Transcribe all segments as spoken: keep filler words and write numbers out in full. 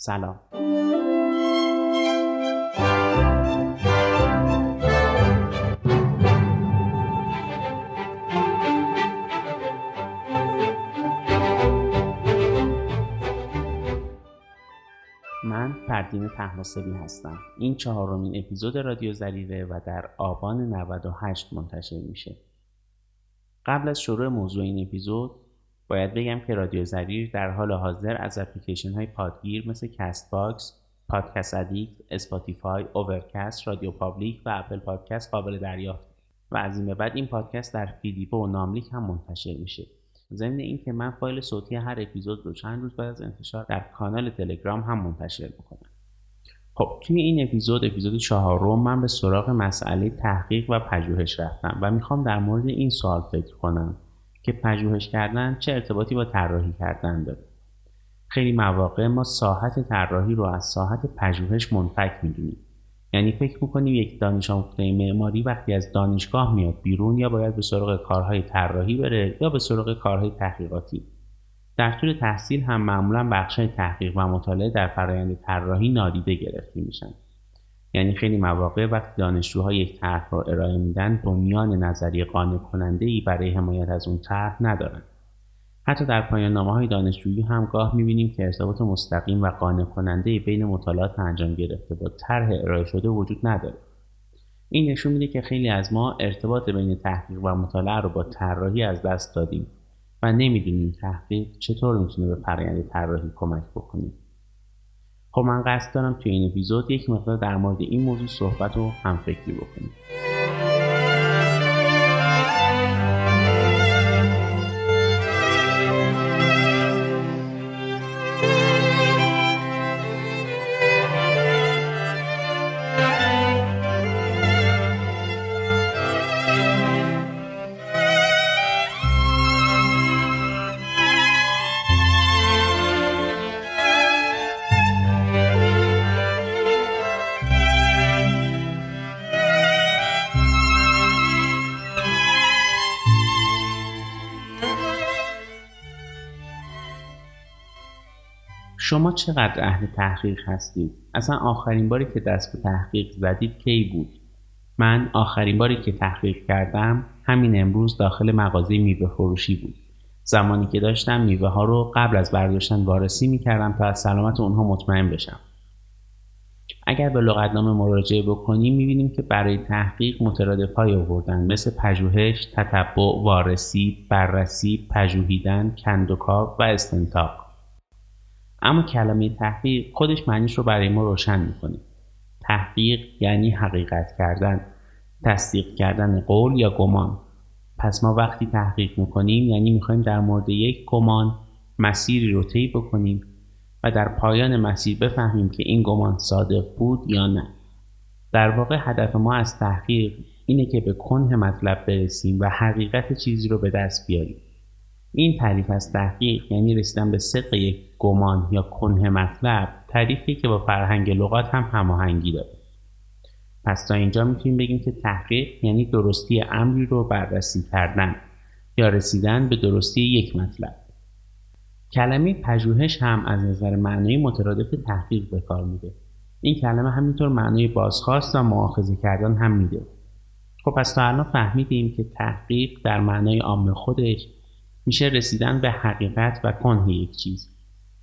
سلام. من پروین طهماسبی هستم. این چهارمین اپیزود رادیو ذریره و در آبان نود و هشت منتشر میشه. قبل از شروع موضوع این اپیزود باید بگم که رادیو ذریره در حال حاضر از اپلیکیشن های پادگیر مثل کست باکس، پادکست ادیکت، اسپاتیفای، اورکست، رادیو پابلیک و اپل پادکست قابل دریافت و از این به بعد این پادکست در فیدیبو و ناملیک هم منتشر میشه. ضمن این که من فایل صوتی هر اپیزود رو چند روز بعد از انتشار در کانال تلگرام هم منتشر میکنم. خب توی این اپیزود اپیزود چهارم من به سراغ مسئله تحقیق و پژوهش رفتم و میخوام در مورد این سوال فکر کنم که پژوهش کردن چه ارتباطی با طراحی کردن داره. خیلی مواقع ما ساحت طراحی رو از ساحت پژوهش منفک میدونیم. یعنی فکر میکنیم یک دانش آموخته معماری وقتی از دانشگاه میاد بیرون یا باید به سراغ کارهای طراحی بره یا به سراغ کارهای تحقیقاتی. در طول تحصیل هم معمولا بخشای تحقیق و مطالعه در فرآیند طراحی نادیده گرفته میشن. یعنی خیلی مواقع وقتی دانشجوها یک طرح را ارائه میدن بنیان نظری قانع کننده‌ای برای حمایت از اون طرح ندارن. حتی در پایان نامه‌های دانشجویی هم گاه می‌بینیم که ارتباط مستقیم و قانع کننده بین مطالعات انجام گرفته با طرح ارائه شده وجود نداره. این نشون میده که خیلی از ما ارتباط بین تحقیق و مطالعه رو با طراحی از دست دادیم و نمی‌دونیم تحقیق چطور می‌تونه به فرآیند طراحی کمک بکنه. خب من قصد دارم توی این اپیزود یک مقدار در مورد این موضوع صحبت و همفکری بکنیم. شما چقدر اهل تحقیق هستید؟ اصلا آخرین باری که دست به تحقیق زدید کی بود؟ من آخرین باری که تحقیق کردم همین امروز داخل مغازه میوه فروشی بود. زمانی که داشتم میوه ها رو قبل از برداشتن وارسی میکردم تا از سلامت اونها مطمئن بشم. اگر به لغتنامه مراجعه بکنیم میبینیم که برای تحقیق مترادف های آوردن مثل پژوهش، تتبع، وارسی، بررسی، پژوهیدن، کندوکاو و استنتاق. اما کلمه تحقیق خودش معنیش رو برای ما روشن می‌کنه. تحقیق یعنی حقیقت کردن، تصدیق کردن قول یا گمان. پس ما وقتی تحقیق می‌کنیم یعنی می‌خوایم در مورد یک گمان مسیری رو طی بکنیم و در پایان مسیر بفهمیم که این گمان صادق بود یا نه. در واقع هدف ما از تحقیق اینه که به کنه مطلب برسیم و حقیقت چیزی رو به دست بیاریم. این تعریف از تحقیق یعنی رسیدن به صدق یک گمان یا کنه مطلب، تعریفی که با فرهنگ لغات هم هماهنگی داره. پس تا اینجا میتونیم بگیم که تحقیق یعنی درستی امری رو بررسی کردن یا رسیدن به درستی یک مطلب. کلمه پژوهش هم از نظر معنایی مترادف تحقیق به کار میده. این کلمه همینطور معنای بازخواست و مؤاخذه کردن هم میده. خب پس تا الان فهمیدیم که تحقیق در معنای عام خودش میشه رسیدن به حقیقت و کنه یک چیز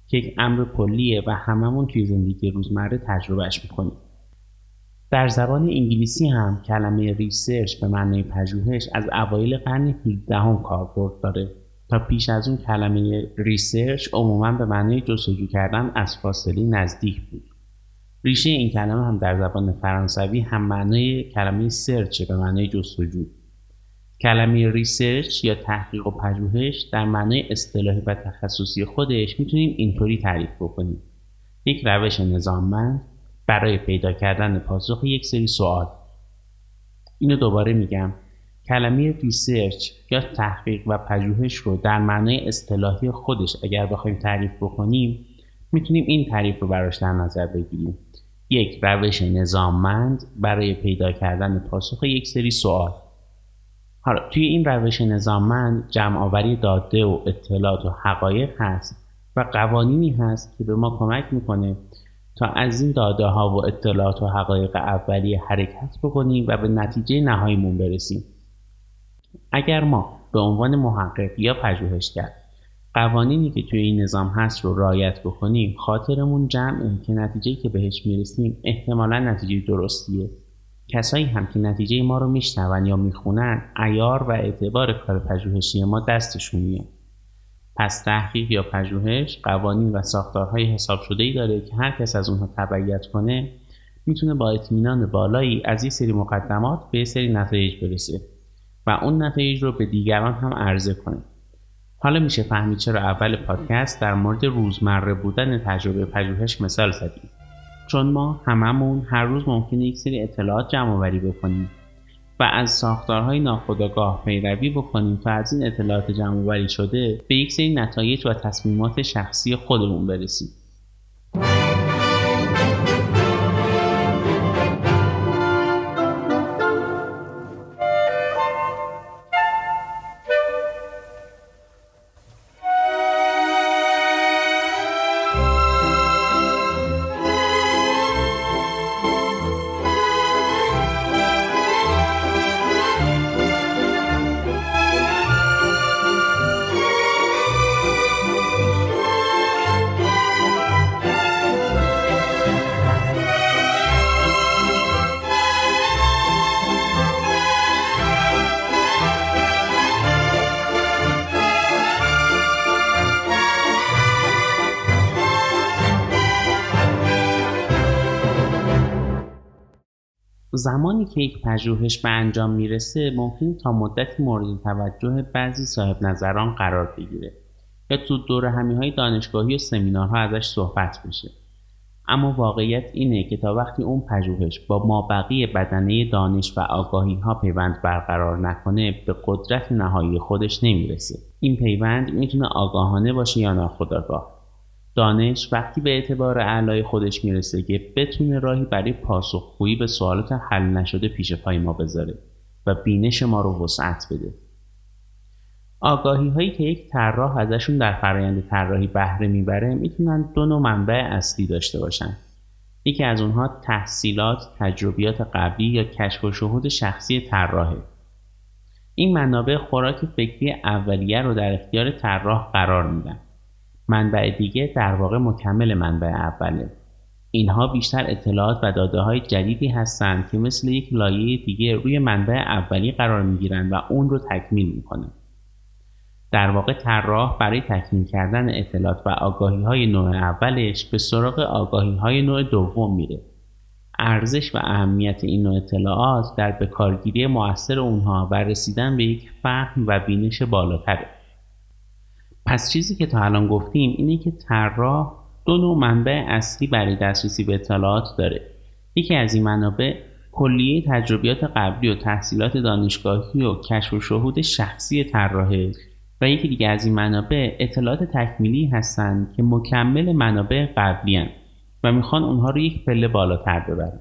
که یک امر کلیه و هممون توی زندگی روزمره تجربهش میکنیم. در زبان انگلیسی هم کلمه ریسرچ به معنی پژوهش از اوایل قرن هجدهم کاربرد داره تا پیش از اون کلمه ریسرچ عموما به معنی جستجو کردن از فاصله نزدیک بود. ریشه این کلمه هم در زبان فرانسوی هم معنی کلمه سرچ به معنی جستجو. کلمه ریسرچ یا تحقیق و پژوهش در معنای اصطلاحی و تخصصی خودش میتونیم اینطوری تعریف بکنیم: یک روش نظاممند برای پیدا کردن پاسخ یک سری سوال. اینو دوباره میگم، کلمه ریسرچ یا تحقیق و پژوهش رو در معنای اصطلاحی خودش اگر بخوایم تعریف بکنیم میتونیم این تعریف رو براش در نظر بگیریم: یک روش نظاممند برای پیدا کردن پاسخ یک سری سوال. حالا توی این روش نظاممند جمع‌آوری داده و اطلاعات و حقایق هست و قوانینی هست که به ما کمک میکنه تا از این داده ها و اطلاعات و حقایق اولیه حرکت بکنیم و به نتیجه نهاییمون برسیم. اگر ما به عنوان محقق یا پژوهشگر قوانینی که توی این نظام هست رو رعایت بکنیم، خاطرمون جمعه که نتیجه‌ای که بهش میرسیم احتمالاً نتیجه درستیه. کسایی هم که نتیجه ما رو میشنون یا میخونن، عیار و اعتبار کار پژوهشی ما دستشونیه. پس تحقیق یا پژوهش قوانین و ساختارهای حساب شده‌ای داره که هر کس از اونها تبعیت کنه میتونه با اطمینان بالایی از یه سری مقدمات به یه سری نتایج برسه و اون نتایج رو به دیگران هم عرضه کنه. حالا میشه فهمید چرا اول پادکست در مورد روزمره بودن تجربه پژوهش مثال زدیم، چون ما هممون هر روز ممکنه یک سری اطلاعات جمع‌آوری بکنیم و از ساختارهای ناخودآگاه پیروی بکنیم تا از این اطلاعات جمع‌آوری شده به یک سری نتایج و تصمیمات شخصی خودمون برسیم. زمانی که یک پژوهش به انجام میرسه ممکن تا مدتی مورد توجه بعضی صاحب نظران قرار بگیره یا تو دوره همیهای دانشگاهی و سمینارها ازش صحبت بشه، اما واقعیت اینه که تا وقتی اون پژوهش با مابقی بدنه دانش و آگاهی ها پیوند برقرار نکنه به قدرت نهایی خودش نمیرسه. این پیوند میتونه آگاهانه باشه یا ناخودآگاه. دانش وقتی به اعتبار اعلای خودش میرسه که بتونه راهی برای پاسخگویی به سوالات حل نشده پیش پای ما بذاره و بینش ما رو وسعت بده. آگاهی هایی که یک طراح ازشون در فرآیند طراحی بهره میبره میتونن دو نوع منبع اصلی داشته باشن. یکی از اونها تحصیلات، تجربیات قبلی یا کشف و شهود شخصی طراحه. این منابع خوراک فکری اولیه رو در اختیار طراح قرار میدن. منبع دیگه در واقع مکمل منبع اوله. اینها بیشتر اطلاعات و داده‌های جدیدی هستند که مثل یک لایه دیگه روی منبع اولی قرار می‌گیرن و اون رو تکمیل می‌کنه. در واقع طراح برای تکمیل کردن اطلاعات و آگاهی‌های نوع اولش به سراغ آگاهی‌های نوع دوم میره. ارزش و اهمیت این نوع اطلاعات در بکارگیری مؤثر اونها و رسیدن به یک فهم و بینش بالاتره. پس چیزی که تا الان گفتیم اینه که طراح دو نوع منبع اصلی برای دسترسی به اطلاعات داره. یکی از این منابع کلیه تجربیات قبلی و تحصیلات دانشگاهی و کشف و شهود شخصی طراحه و یکی دیگه از این منابع اطلاعات تکمیلی هستن که مکمل منابع قبلی هستن و میخوان اونها رو یک پله بالاتر ببرن.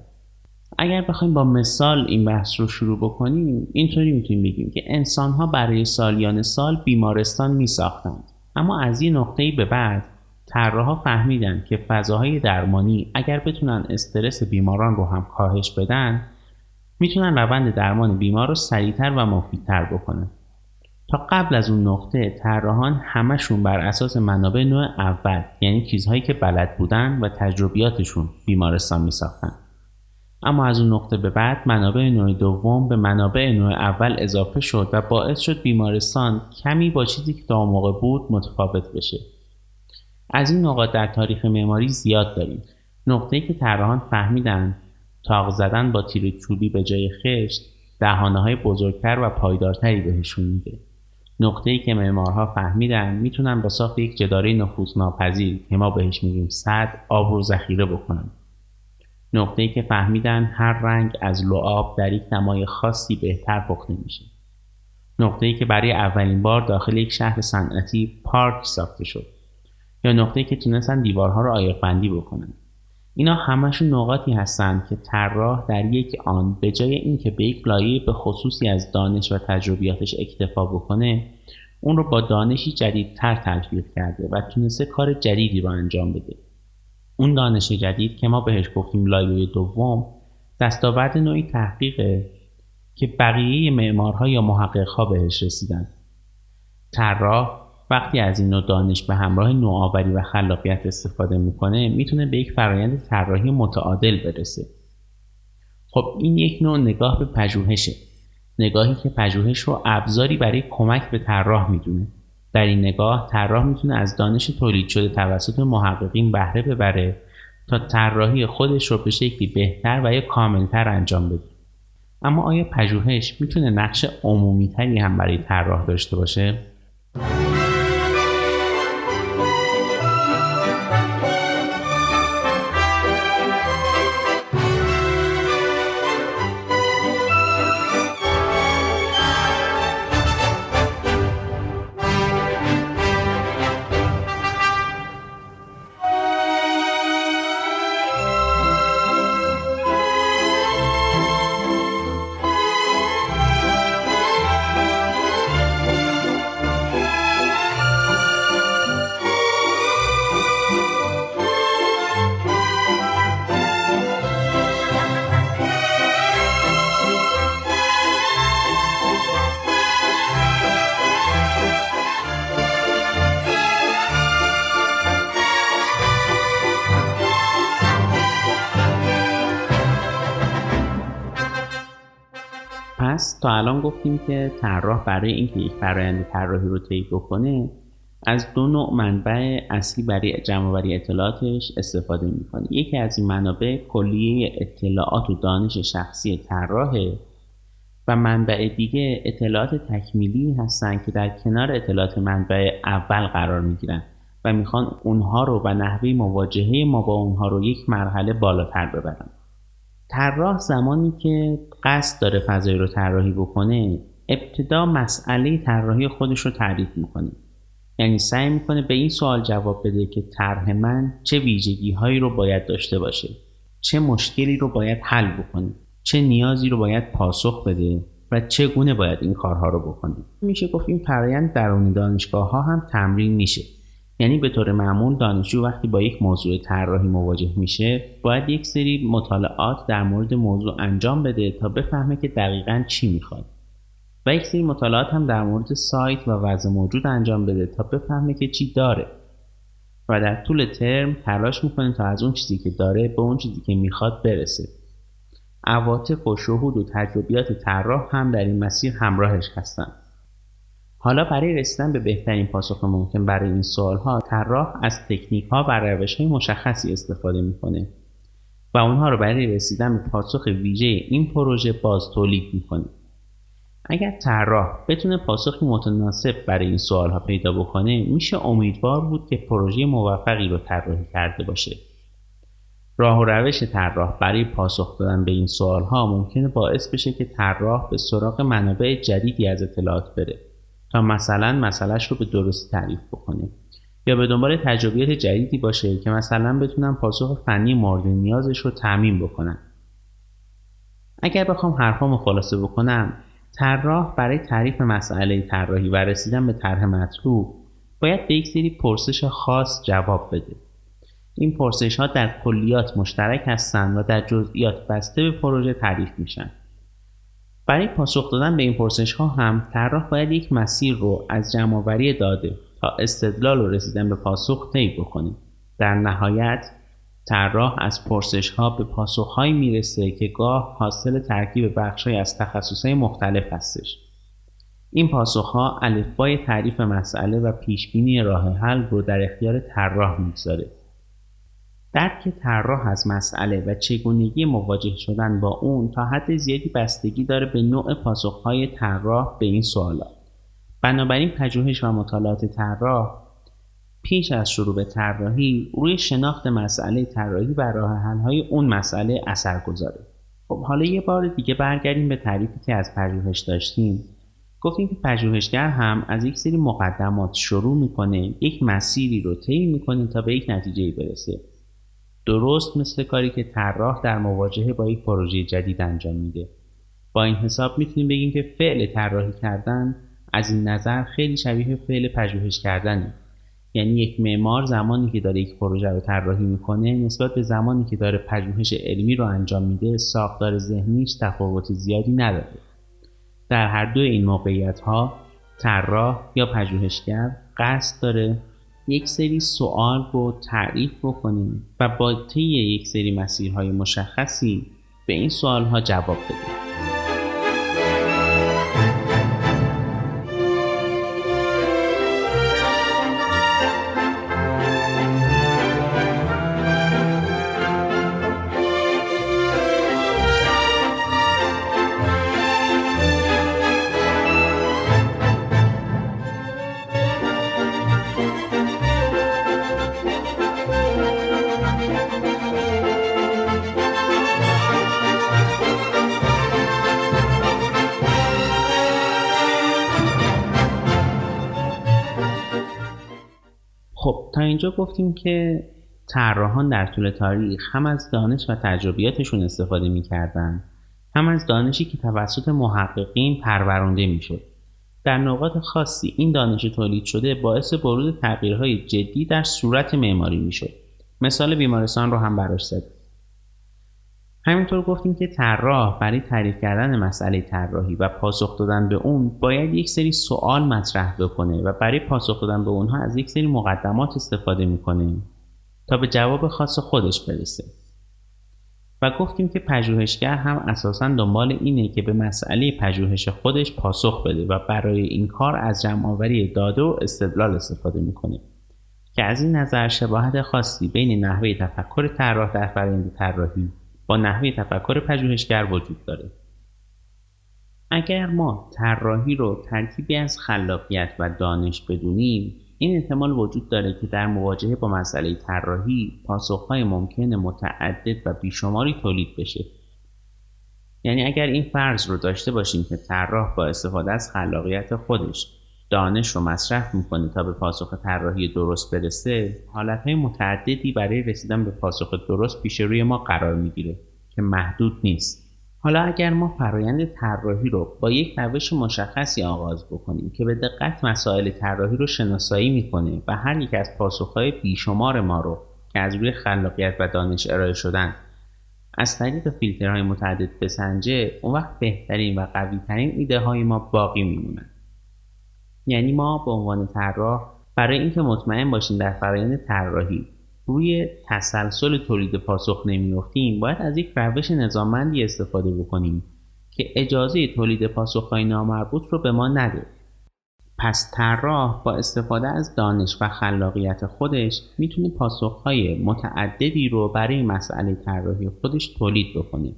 اگر بخوایم با مثال این بحث رو شروع بکنیم، اینطوری میتونیم بگیم که انسان‌ها برای سالیان سال بیمارستان میساختند، اما از این نقطه‌ای به بعد طراح‌ها فهمیدن که فضاهای درمانی اگر بتونن استرس بیماران رو هم کاهش بدن میتونن روند درمان بیمار رو سریع‌تر و مفیدتر بکنن. تا قبل از اون نقطه طراحان همشون بر اساس منابع نوع اول، یعنی چیزهایی که بلد بودن و تجربیاتشون، بیمارستان میساختن. اما از اون نقطه به بعد منابع نوع دوم به منابع نوع اول اضافه شد و باعث شد بیمارستان کمی با چیزی که تا اون موقع بود متفاوت بشه. از این نقاط در تاریخ معماری زیاد داریم. نقطه‌ای که طراحان فهمیدن تاق زدن با تیر چوبی به جای خشت دهانه‌های بزرگتر و پایدارتری بهشون میده. نقطه‌ای که معمارها فهمیدن میتونن با ساخت یک جداره نفوذناپذیر که ما بهش میگیم سد آب رو ذخیره بکنن. نقطه‌ای که فهمیدن هر رنگ از لعاب در یک نمای خاصی بهتر پخته میشه. نقطه‌ای که برای اولین بار داخل یک شهر صنعتی پارک ساخته شد یا نقطه‌ای که تونستن دیوارها رو عایق‌بندی بکنن. اینا همشون نقاطی هستن که طراح در یک آن به جای اینکه به یک لایه به خصوصی از دانش و تجربیاتش اکتفا بکنه، اون رو با دانشی جدیدتر تلفیق کرده و تونسته کار جدیدی رو انجام بده. اون دانش جدید که ما بهش گفتیم لایه دوم، دستاورد نوعی تحقیقه که بقیه معمارها یا محققها بهش رسیدن. طراح وقتی از این نوع دانش به همراه نوآوری و خلاقیت استفاده میکنه، میتونه به یک فرآیند طراحی متعادل برسه. خب این یک نوع نگاه به پژوهشه، نگاهی که پژوهش رو ابزاری برای کمک به طراح میدونه. در این نگاه طراح میتونه از دانش تولید شده توسط محققین بهره ببره تا طراحی خودش رو به شکلی بهتر و یا کاملتر انجام بده. اما آیا پژوهش میتونه نقش عمومی‌تری هم برای طراح داشته باشه؟ تا الان گفتیم که طراح برای اینکه یک فرآیند طراحی رو طی بکنه از دو نوع منبع اصلی برای جمع‌آوری اطلاعاتش استفاده می‌کنه. یکی از این منابع کلیه اطلاعات و دانش شخصی طراحه و منبع دیگه اطلاعات تکمیلی هستن که در کنار اطلاعات منبع اول قرار می‌گیرن و می‌خوان اونها رو و نحوه مواجهه ما با اونها رو یک مرحله بالاتر ببرن. طراح زمانی که قصد داره فضایی رو طراحی بکنه، ابتدا مسئله طراحی خودش رو تعریف میکنه. یعنی سعی میکنه به این سوال جواب بده که طرح من چه ویژگی هایی رو باید داشته باشه، چه مشکلی رو باید حل بکنه، چه نیازی رو باید پاسخ بده و چگونه باید این کارها رو بکنه. میشه گفت این فرآیند درون دانشگاه ها هم تمرین میشه. یعنی به طور معمول دانشجو وقتی با یک موضوع طراحی مواجه میشه، باید یک سری مطالعات در مورد موضوع انجام بده تا بفهمه که دقیقاً چی میخواد و یک سری مطالعات هم در مورد سایت و وضع موجود انجام بده تا بفهمه که چی داره و در طول ترم تلاش میکنه تا از اون چیزی که داره به اون چیزی که میخواد برسه. عواطف و شهود و تجربیات طراح هم در این مسیر همراهش هستن. حالا برای رسیدن به بهترین پاسخ ممکن برای این سوال‌ها، طراح از تکنیک‌ها و روش‌های مشخصی استفاده می‌کنه و اونها رو برای رسیدن به پاسخ ویژه این پروژه باز تولید می‌کنه. اگر طراح بتونه پاسخی متناسب برای این سوال‌ها پیدا بکنه، میشه امیدوار بود که پروژه موفقی رو طراحی کرده باشه. راه و روش طراح برای پاسخ دادن به این سوال‌ها ممکنه باعث بشه که طراح به سراغ منابع جدیدی از اطلاعات بره تا مثلا مسئلهش رو به درستی تعریف بکنه یا به دنبال تجربیات جدیدی باشه که مثلا بتونن پاسخ فنی مورد نیازش رو تضمین بکنن. اگر بخوام حرفامو خلاصه بکنم، طراح برای تعریف مسئله طراحی و رسیدن به طرح مطلوب باید به یک سری پرسش خاص جواب بده. این پرسش ها در کلیات مشترک هستن و در جزئیات بسته به پروژه تعریف میشن. برای پاسخ دادن به این پرسش‌ها هم طراح باید یک مسیر رو از جمع‌آوری داده تا استدلال و رسیدن به پاسخ طی بکنه. در نهایت طراح از پرسش‌ها به پاسخ‌هایی میرسه که گاه حاصل ترکیب بخش‌های از تخصص‌های مختلف هستش. این پاسخ‌ها الفبای تعریف مسئله و پیشبینی راه حل رو در اختیار طراح می‌گذاره. درک طراح از مسئله و چگونگی مواجه شدن با اون تا حد زیادی بستگی داره به نوع پاسخ‌های طراح به این سوالات. بنابراین پژوهش و مطالعات طراح پیش از شروع به طراحی روی شناخت مسئله طراحی و راه حل‌های اون مسئله اثر گذاره. خب حالا یه بار دیگه برگردیم به تعریفی که از پژوهش داشتیم. گفتیم که پژوهشگر هم از یک سری مقدمات شروع می‌کنه، یک مسیری رو طی می‌کنه تا به یک نتیجه‌ای برسه. درست مثل کاری که طراح در مواجهه با یک پروژه جدید انجام میده. با این حساب میتونیم بگیم که فعل طراحی کردن از این نظر خیلی شبیه فعل پژوهش کردنه. یعنی یک معمار زمانی که داره یک پروژه رو طراحی میکنه نسبت به زمانی که داره پژوهش علمی رو انجام میده ساختار ذهنیش تفاوت زیادی نداره. در هر دو این موقعیت‌ها طراح یا پژوهشگر قصد داره یک سری سوال رو تعریف بکنه و با طی یک سری مسیرهای مشخصی به این سوال‌ها جواب بده. خب تا اینجا گفتیم که طراحان در طول تاریخ هم از دانش و تجربیاتشون استفاده می‌کردن، هم از دانشی که توسط محققین پرورانده می‌شد. در نقاط خاصی این دانش تولید شده باعث بروز تغییرهای جدی در صورت معماری می‌شد. مثال بیمارستان رو هم براش زدیم. همینطور گفتیم که طراح برای تعریف کردن مسئله طراحی و پاسخ دادن به اون باید یک سری سوال مطرح بکنه و برای پاسخ دادن به اونها از یک سری مقدمات استفاده میکنه تا به جواب خاص خودش برسه. و گفتیم که پژوهشگر هم اساساً دنبال اینه که به مسئله پژوهش خودش پاسخ بده و برای این کار از جمع‌آوری داده و استدلال استفاده میکنه که از این نظر شباهت خاصی بین نحوه تفکر طراح در فرآیند طراحی با نحوه تفکر پژوهشگر وجود داره. اگر ما طراحی رو ترکیبی از خلاقیت و دانش بدونیم، این احتمال وجود داره که در مواجهه با مسئله طراحی پاسخ‌های ممکن متعدد و بیشماری تولید بشه. یعنی اگر این فرض رو داشته باشیم که طراح با استفاده از خلاقیت خودش دانش رو مصرف میکنه تا به پاسخ طراحی درست برسه، حالتهای متعددی برای رسیدن به پاسخ درست پیش روی ما قرار میگیره که محدود نیست. حالا اگر ما فرایند طراحی رو با یک روش مشخصی آغاز بکنیم که به دقت مسائل طراحی رو شناسایی میکنه و هر یک از پاسخهای بیشمار ما رو که از روی خلاقیت و دانش ارائه شدن از طریق فیلترهای متعدد بسنجه، اون وقت بهترین و قویترین ایدههای ما باقی میمونن. یعنی ما به عنوان طراح برای اینکه مطمئن باشیم در فرآیند طراحی روی تسلسل تولید پاسخ نمی‌افتیم، باید از یک روش نظاممندی استفاده بکنیم که اجازه تولید پاسخ‌های نامربوط رو به ما نده. پس طراح با استفاده از دانش و خلاقیت خودش میتونه پاسخ‌های متعددی رو برای مسئله طراحی خودش تولید بکنه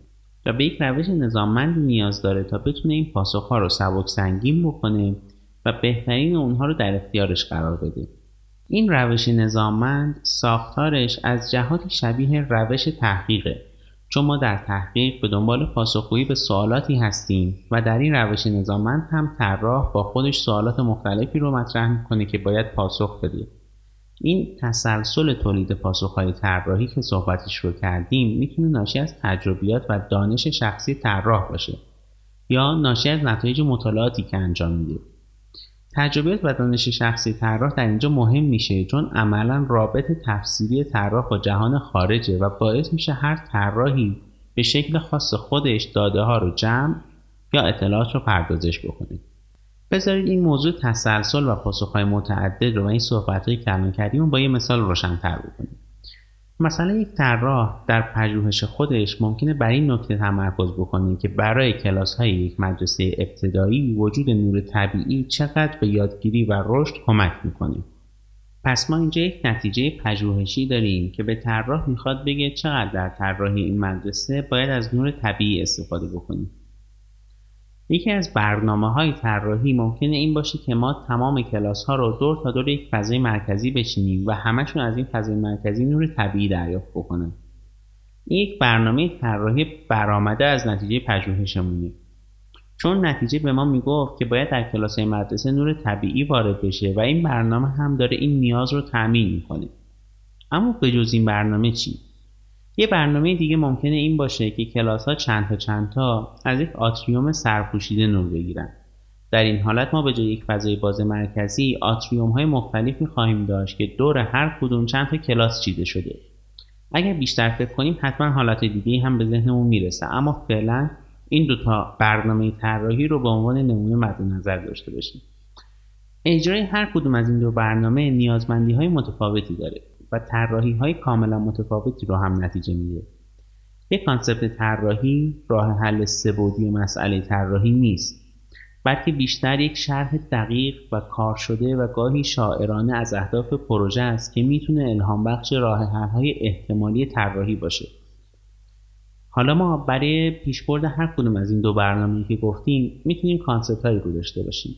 و به یک روش نظاممندی نیاز داره تا بتونه این پاسخ‌ها رو سبک‌سنگین بکنه و بهترین اونها رو در اختیارش قرار بده. این روش نظاممند ساختارش از جهاتی شبیه روش تحقیقه، چون ما در تحقیق به دنبال پاسخگویی به سوالاتی هستیم و در این روش نظاممند هم طراح با خودش سوالات مختلفی رو مطرح میکنه که باید پاسخ بده. این تسلسل تولید پاسخهای طراحی که صحبتش رو کردیم میتونه ناشی از تجربیات و دانش شخصی طراح باشه یا ناشی از نتایج مطالعاتی که انجام میده. تجربیات و دانش شخصی طراح در اینجا مهم میشه، چون عملا رابط تفسیری طراح با جهان خارجه و باعث میشه هر طراحی به شکل خاص خودش داده ها رو جمع یا اطلاعات رو پردازش بکنه. بذارید این موضوع تسلسل و پاسخهای متعدد رو و این صحبت‌هایی که الان کردیم با یه مثال روشن‌تر بکنیم. مثلا یک طراح در پژوهش خودش ممکنه بر این نکته تمرکز بکنه که برای کلاس‌های یک مدرسه ابتدایی وجود نور طبیعی چقدر به یادگیری و رشد کمک می‌کنه. پس ما اینجا یک نتیجه پژوهشی داریم که به طراح می‌خواد بگه چقدر در طراحی این مدرسه باید از نور طبیعی استفاده بکنیم. یکی از برنامه‌های طراحی ممکنه این باشه که ما تمام کلاس‌ها رو دور تا دور یک فضای مرکزی بچینیم و همشون از این فضای مرکزی نور طبیعی دریافت بکنن. این یک برنامه طراحی برآمده از نتیجه پژوهشمونه، چون نتیجه به ما میگفت که باید در کلاس‌های مدرسه نور طبیعی وارد بشه و این برنامه هم داره این نیاز رو تامین می‌کنه. اما بجز این برنامه چی؟ یه برنامه دیگه ممکنه این باشه که کلاس‌ها چند تا چند تا از یک آتریوم سرپوشیده نور بگیرن در این حالت ما به جای یک فضای باز مرکزی آتریوم‌های مختلف می‌خواهیم داشت که دور هر کدوم چند تا کلاس چیده شده. اگر بیشتر فکر کنیم حتما حالات دیگه‌ای هم به ذهنمون میرسه، اما فعلا این دوتا برنامه طراحی رو به عنوان نمونه مد نظر داشته باشیم. اجرای هر کدوم از این دو برنامه نیازمندی‌های متفاوتی داره و طراحی‌های کاملا متفاوتی رو هم نتیجه میده. یک کانسپت طراحی راه حل سه‌بعدی مسئله طراحی نیست، بلکه بیشتر یک شرح دقیق و کار شده و گاهی شاعرانه از اهداف پروژه است که میتونه الهام بخش راه حل‌های احتمالی طراحی باشه. حالا ما برای پیشبرد هر کدوم از این دو برنامه‌ای که گفتیم میتونیم کانسپت‌هایی رو داشته باشیم.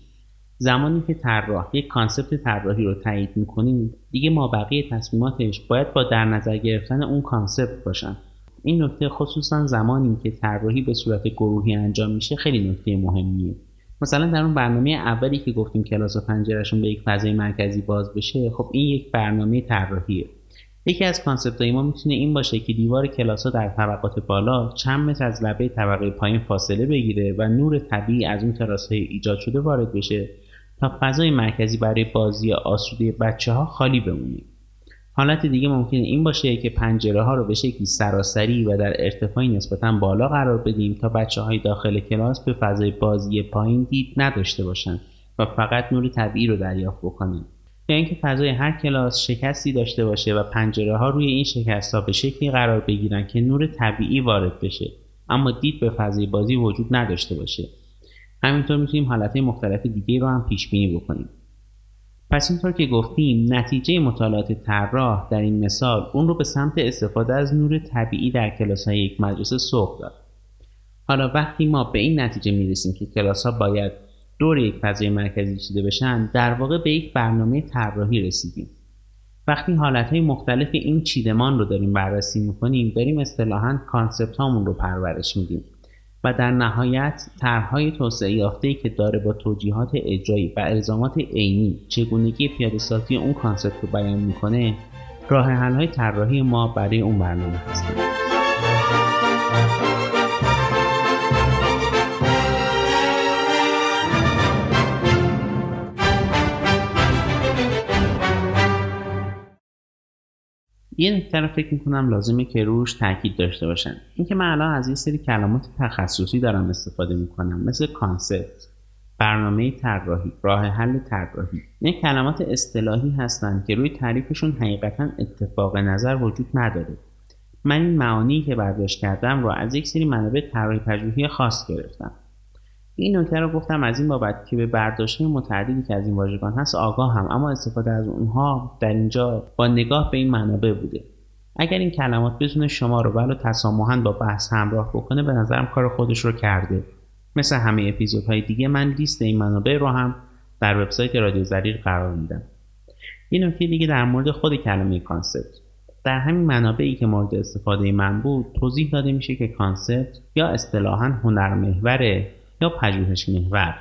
زمانی که طراح یک کانسپت طراحی رو تایید می‌کنیم، دیگه ما بقیه تصمیماتش باید با در نظر گرفتن اون کانسپت باشن. این نکته خصوصا زمانی که طراحی به صورت گروهی انجام میشه خیلی نکته مهمیه. مثلا در اون برنامه اولی که گفتیم کلاس و پنجرهشون به یک فضای مرکزی باز بشه، خب این یک برنامه طراحیه. یکی از کانسپت‌های ما میتونه این باشه که دیوار کلاس‌ها در طبقات بالا چند متر از لبه طبقه پایین فاصله بگیره و نور طبیعی از اون تراس‌های ایجاد شده وارد بشه تا فضای مرکزی برای بازی آسوده بچه‌ها خالی بمونه. حالت دیگه ممکنه این باشه که پنجره‌ها رو به شکلی سراسری و در ارتفاعی نسبتاً بالا قرار بدیم تا بچه‌های داخل کلاس به فضای بازی پایین دید نداشته باشن و فقط نور طبیعی رو دریافت بکنن. یا اینکه فضای هر کلاس شکستی داشته باشه و پنجره‌ها روی این شکست‌ها به شکلی قرار بگیرن که نور طبیعی وارد بشه اما دید به فضای بازی وجود نداشته باشه. همینطور می‌تونیم حالت‌های مختلف دیگه رو هم پیش‌بینی بکنیم. پس اینطور که گفتیم نتیجه مطالعات طراح در این مثال اون رو به سمت استفاده از نور طبیعی در کلاس‌های یک مدرسه سوق داد. حالا وقتی ما به این نتیجه میرسیم که کلاس‌ها باید دور یک فضای مرکزی چیده بشن، در واقع به یک برنامه طراحی رسیدیم. وقتی حالت‌های مختلف این چیدمان رو داریم بررسی می‌کنیم، داریم اصطلاحاً کانسپت‌هامون رو پرورش میدیم و در نهایت طرح‌های توسعه یافته‌ای که داره با توجیهات اجرایی و الزامات عینی چگونگی پیاده‌سازی اون کانسپت رو بیان می‌کنه، راه حل‌های طراحی ما برای اون برنامه هستن. یه نکته رو فکر میکنم لازمه که روش تاکید داشته باشن، اینکه من الان از یه سری کلمات تخصصی دارم استفاده میکنم، مثل کانسپت، برنامه طراحی، راه حل طراحی. این کلمات اصطلاحی هستن که روی تعریفشون حقیقتا اتفاق نظر وجود نداره. من این معانی که برداشت کردم رو از یک سری منابع طراحی پژوهی خاص گرفتم. این نکته رو گفتم از این بابت که به برداشت‌های متعددی که از این واژگان هست آگاهم، اما استفاده از اونها در اینجا با نگاه به این منابع بوده. اگر این کلمات بتونه شما رو ولو تسامحاً با بحث همراه بکنه، به نظرم کار خودش رو کرده. مثل همه اپیزودهای دیگه من لیست این منابع رو هم در وبسایت رادیو زریر قرار میدم. یه نکته دیگه در مورد خود کلمه کانسپت، در همین منابعی که مورد استفاده من بود توضیح داده میشه که کانسپت یا اصطلاحاً هنرمحور یا پژوهش محور.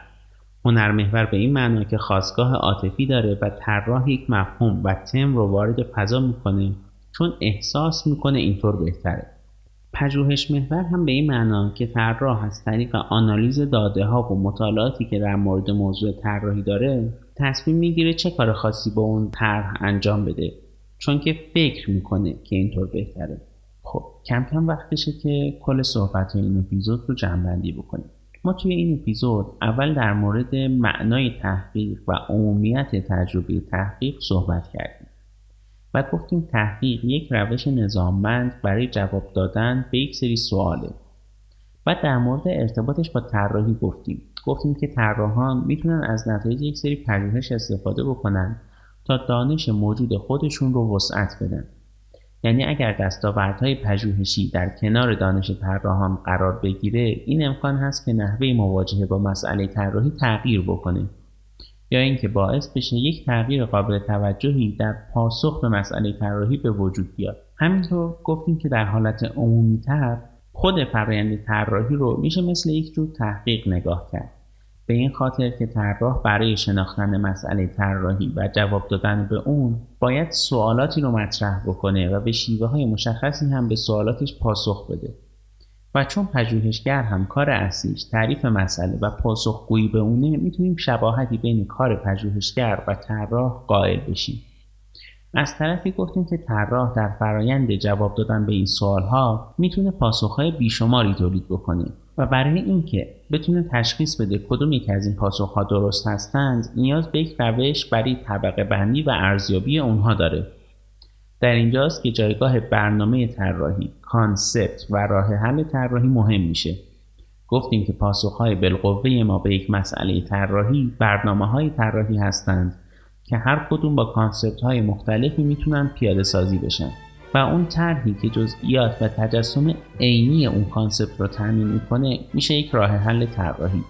هنر محور به این معنا که خاستگاه عاطفی داره و طراح یک مفهوم و تم رو وارد فضا میکنه چون احساس میکنه اینطور بهتره. پژوهش محور هم به این معنا که طراح از طریق آنالیز داده ها و مطالعاتی که در مورد موضوع طراحی داره تصمیم میگیره چه کار خاصی با اون طرح انجام بده، چون که فکر میکنه که اینطور بهتره. خب کم کم وقتشه که کل صحبت این اپیزود رو جمع‌بندی بکنیم. ما توی این اپیزود اول در مورد معنای تحقیق و عمومیت تجربه تحقیق صحبت کردیم و گفتیم تحقیق یک روش نظاممند برای جواب دادن به یک سری سواله و در مورد ارتباطش با طراحی گفتیم. گفتیم که طراحان میتونن از نتایج یک سری پژوهش استفاده بکنن تا دانش موجود خودشون رو وسعت بدن. یعنی اگر دستاوردهای پژوهشی در کنار دانش طراحان قرار بگیره، این امکان هست که نحوه مواجهه با مسئله طراحی تغییر بکنه یا اینکه باعث بشه یک تغییر قابل توجهی در پاسخ به مسئله طراحی به وجود بیاد. همینطور گفتیم که در حالت عمومی‌تر خود فرآیند طراحی رو میشه مثل یک جور تحقیق نگاه کرد، به این خاطر که طراح برای شناختن مسئله طراحی و جواب دادن به اون باید سوالاتی رو مطرح بکنه و به شیوه‌های مشخصی هم به سوالاتش پاسخ بده. و چون پژوهشگر همکار اصلیش تعریف مسئله و پاسخگویی به اونه، میتونیم شباهتی بین کار پژوهشگر و طراح قائل بشیم. از طرفی گفتیم که طراح در فرایند جواب دادن به این سوالها میتونه پاسخهای بیشماری تولید بکنه و برای اینکه بتونه تشخیص بده کدوم یک از این پاسخها درست هستند، نیاز به یک روش برای طبقه بندی و ارزیابی اونها داره. در اینجاست که جایگاه برنامه طراحی، کانسپت و راه حل طراحی مهم میشه. گفتیم که پاسخهای بالقوه ما به یک مسئله طراحی برنامه‌های طراحی هستند که هر کدوم با کانسپت‌های مختلفی میتونن پیاده سازی بشن و اون طرحی که جزئیات و تجسم عینی اون کانسپت رو تضمین میکنه میشه یک راه حل طراحی.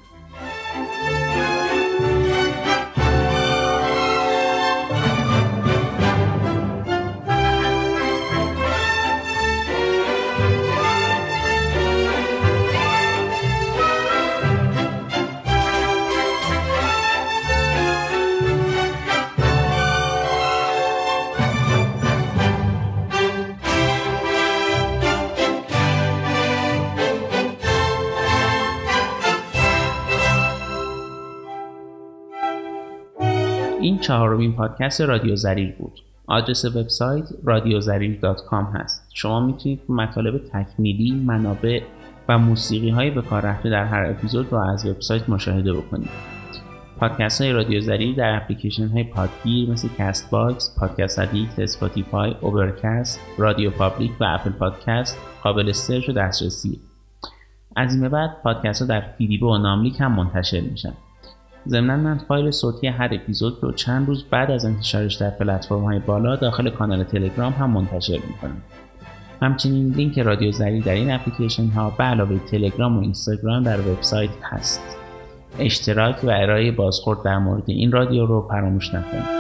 این چهارمین پادکست رادیو زریر بود. آدرس وبسایت رادیو زریر دات کام هست. شما میتونید مطالب تکمیلی، منابع و موسیقی های به کار رفته در هر اپیزود رو از وبسایت مشاهده بکنید. پادکست های رادیو زریر در اپلیکیشن های پادگیر مثل کست باکس، پادکست ادیکت، اسپاتیفای، اوورکست، رادیو پابلیک و اپل پادکست قابل سرچ و دسترسی. از این به بعد پادکست ها در فیدیبو و ناملیک هم منتشر میشن. ضمناً من فایل صوتی هر اپیزود رو چند روز بعد از انتشارش در پلتفرم‌های بالا داخل کانال تلگرام هم منتشر می‌کنم. همچنین لینک رادیو زریر در این اپلیکیشن‌ها به علاوه تلگرام و اینستاگرام در وبسایت هست. اشتراک و ارائه بازخورد در مورد این رادیو رو فراموش نکنید.